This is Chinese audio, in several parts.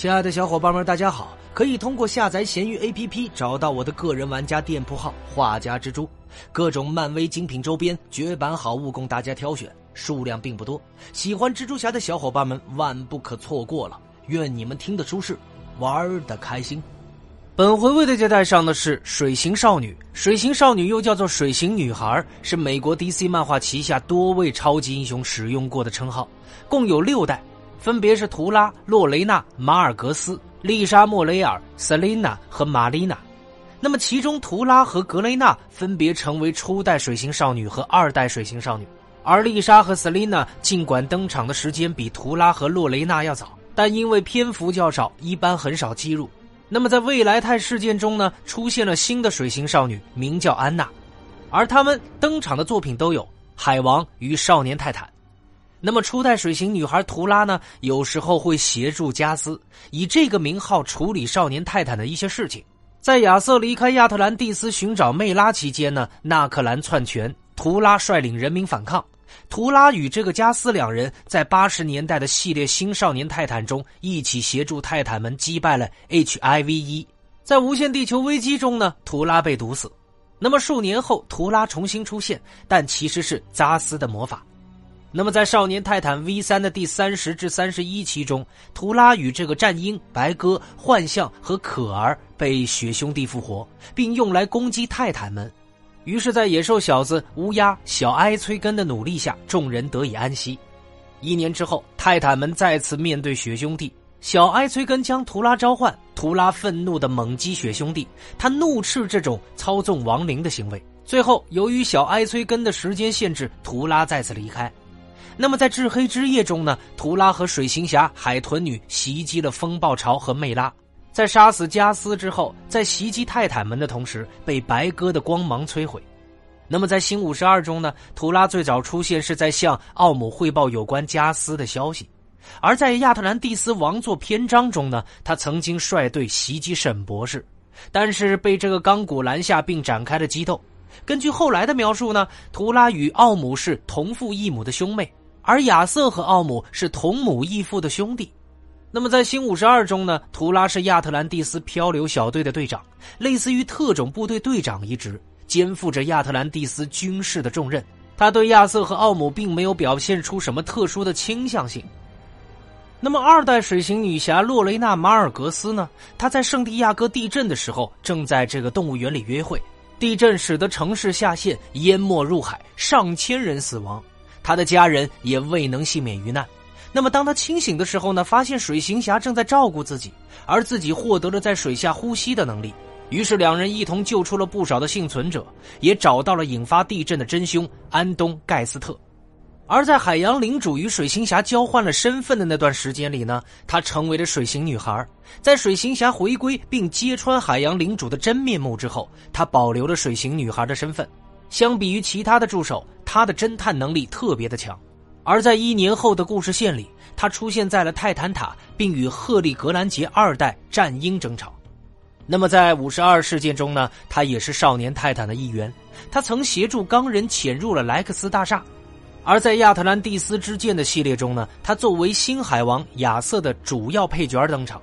亲爱的小伙伴们，大家好！可以通过下载闲鱼 APP 找到我的个人玩家店铺号“画家蜘蛛”，各种漫威精品周边、绝版好物供大家挑选，数量并不多。喜欢蜘蛛侠的小伙伴们万不可错过了！愿你们听得舒适，玩得开心。本回为大家带上的是水形少女。水形少女又叫做水形女孩，是美国 DC 漫画旗下多位超级英雄使用过的称号，共有6代。分别是图拉、洛雷娜、马尔格斯、丽莎·莫雷尔、Selena 和玛丽娜。那么其中图拉和格雷娜分别成为初代水形少女和2代水形少女，而丽莎和 Selena 尽管登场的时间比图拉和洛雷娜要早，但因为篇幅较少，一般很少记录。那么在未来泰事件中呢，出现了新的水形少女，名叫安娜，而她们登场的作品都有《海王》与《少年泰坦》。那么初代水形女孩图拉呢，有时候会协助加斯以这个名号处理少年泰坦的一些事情。在亚瑟离开亚特兰蒂斯寻找魅拉期间呢，纳克兰篡权，图拉率领人民反抗。图拉与这个加斯两人在80年代的系列新少年泰坦中一起协助泰坦们击败了 HIV-1。在无限地球危机中呢，图拉被毒死。那么数年后图拉重新出现，但其实是扎斯的魔法。那么在少年泰坦 V3 的第30至31期中，图拉与这个战鹰、白鸽、幻象和可儿被血兄弟复活，并用来攻击泰坦们。于是在野兽小子、乌鸦、小埃催根的努力下，众人得以安息。1年之后，泰坦们再次面对血兄弟，小埃催根将图拉召唤，图拉愤怒地猛击血兄弟，他怒斥这种操纵亡灵的行为。最后由于小埃催根的时间限制，图拉再次离开。那么在至黑之夜中呢，图拉和水行侠、海豚女袭击了风暴潮和魅拉，在杀死加斯之后，在袭击泰坦们的同时被白鸽的光芒摧毁。那么在新52中呢，图拉最早出现是在向奥姆汇报有关加斯的消息，而在亚特兰蒂斯王座篇章中呢，他曾经率队袭击沈博士，但是被这个钢骨拦下并展开了激斗。根据后来的描述呢，图拉与奥姆是同父异母的兄妹，而亚瑟和奥姆是同母异父的兄弟。那么在新52中呢，图拉是亚特兰蒂斯漂流小队的队长，类似于特种部队队长一职，肩负着亚特兰蒂斯军事的重任。他对亚瑟和奥姆并没有表现出什么特殊的倾向性。那么2代水形女侠洛雷娜·马尔格斯呢，她在圣地亚哥地震的时候正在这个动物园里约会，地震使得城市下陷，淹没入海，上千人死亡，他的家人也未能幸免于难。那么当他清醒的时候呢，发现水行侠正在照顾自己，而自己获得了在水下呼吸的能力。于是两人一同救出了不少的幸存者，也找到了引发地震的真凶安东·盖斯特。而在海洋领主与水行侠交换了身份的那段时间里呢，他成为了水形女孩。在水行侠回归并揭穿海洋领主的真面目之后，他保留了水形女孩的身份。相比于其他的助手，他的侦探能力特别的强。而在1年后的故事线里，他出现在了泰坦塔，并与赫利·格兰杰2代战鹰争吵。那么在52事件中呢，他也是少年泰坦的一员，他曾协助钢人潜入了莱克斯大厦。而在亚特兰蒂斯之剑的系列中呢，他作为新海王亚瑟的主要配角登场。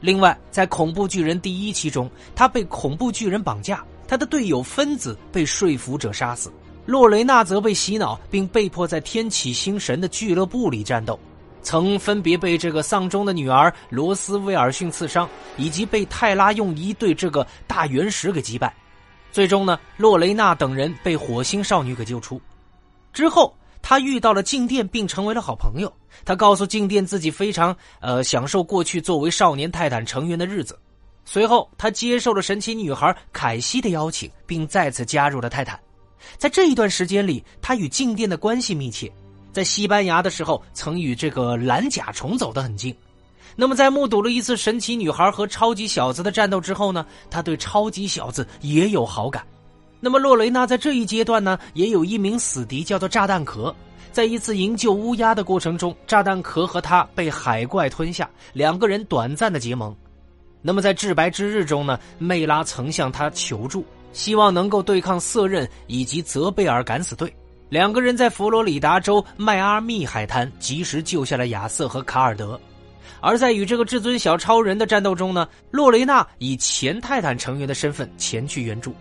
另外在恐怖巨人第1期中，他被恐怖巨人绑架，他的队友分子被说服者杀死，洛雷娜则被洗脑并被迫在天启星神的俱乐部里战斗，曾分别被这个丧钟的女儿罗斯威尔逊刺伤，以及被泰拉用一对这个大原石给击败。最终呢，洛雷娜等人被火星少女给救出之后，他遇到了静电并成为了好朋友。他告诉静电自己非常享受过去作为少年泰坦成员的日子。随后他接受了神奇女孩凯西的邀请，并再次加入了泰坦。在这一段时间里，他与静电的关系密切，在西班牙的时候曾与这个蓝甲虫走得很近。那么在目睹了一次神奇女孩和超级小子的战斗之后呢，他对超级小子也有好感。那么洛雷娜在这一阶段呢，也有一名死敌叫做炸弹壳。在一次营救乌鸦的过程中，炸弹壳和他被海怪吞下，两个人短暂的结盟。那么在至白之日中呢，魅拉曾向他求助，希望能够对抗色刃以及泽贝尔敢死队。两个人在佛罗里达州迈阿密海滩及时救下了亚瑟和卡尔德。而在与这个至尊小超人的战斗中呢，洛雷娜以前泰坦成员的身份前去援助。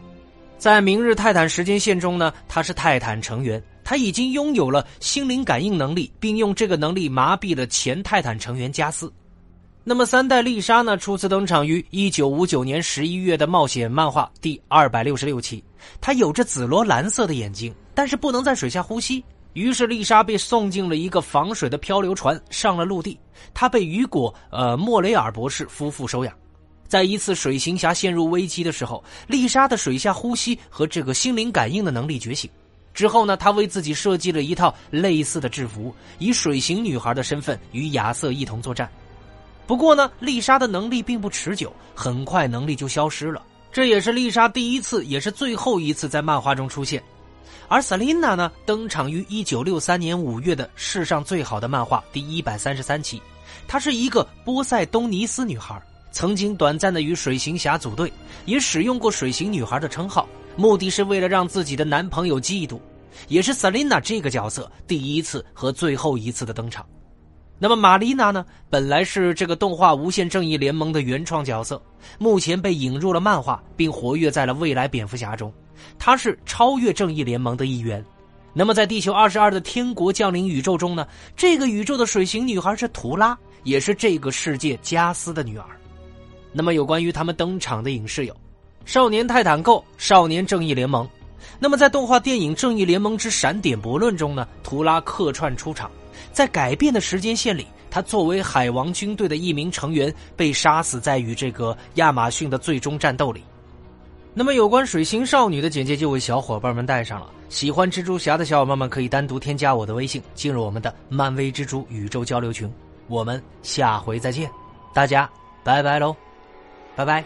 在明日泰坦时间线中呢，他是泰坦成员，他已经拥有了心灵感应能力，并用这个能力麻痹了前泰坦成员加斯。那么三代丽莎呢，初次登场于1959年11月的冒险漫画第266期。她有着紫罗兰色的眼睛，但是不能在水下呼吸，于是丽莎被送进了一个防水的漂流船，上了陆地。她被雨果莫雷尔博士夫妇收养。在一次水行侠陷入危机的时候，丽莎的水下呼吸和这个心灵感应的能力觉醒。之后呢，她为自己设计了一套类似的制服，以水行女孩的身份与亚瑟一同作战。不过呢，丽莎的能力并不持久，很快能力就消失了。这也是丽莎第一次也是最后一次在漫画中出现。而 Selena 呢，登场于1963年5月的世上最好的漫画第133期。她是一个波塞冬尼斯女孩，曾经短暂的与水行侠组队，也使用过水行女孩的称号，目的是为了让自己的男朋友嫉妒。也是 Selena 这个角色第一次和最后一次的登场。那么玛丽娜呢，本来是这个动画《无限正义联盟》的原创角色，目前被引入了漫画，并活跃在了未来蝙蝠侠中。她是超越正义联盟的一员。那么在地球22的天国降临宇宙中呢，这个宇宙的水行女孩是图拉，也是这个世界加斯的女儿。那么有关于他们登场的影视有少年泰坦购、少年正义联盟。那么在动画电影《正义联盟之闪点悖论》中呢，图拉客串出场。在改变的时间线里，他作为海王军队的一名成员被杀死在与这个亚马逊的最终战斗里。那么有关水星少女的简介就为小伙伴们带上了，喜欢蜘蛛侠的小伙伴们可以单独添加我的微信，进入我们的漫威蜘蛛宇宙交流群。我们下回再见，大家拜拜喽，拜拜。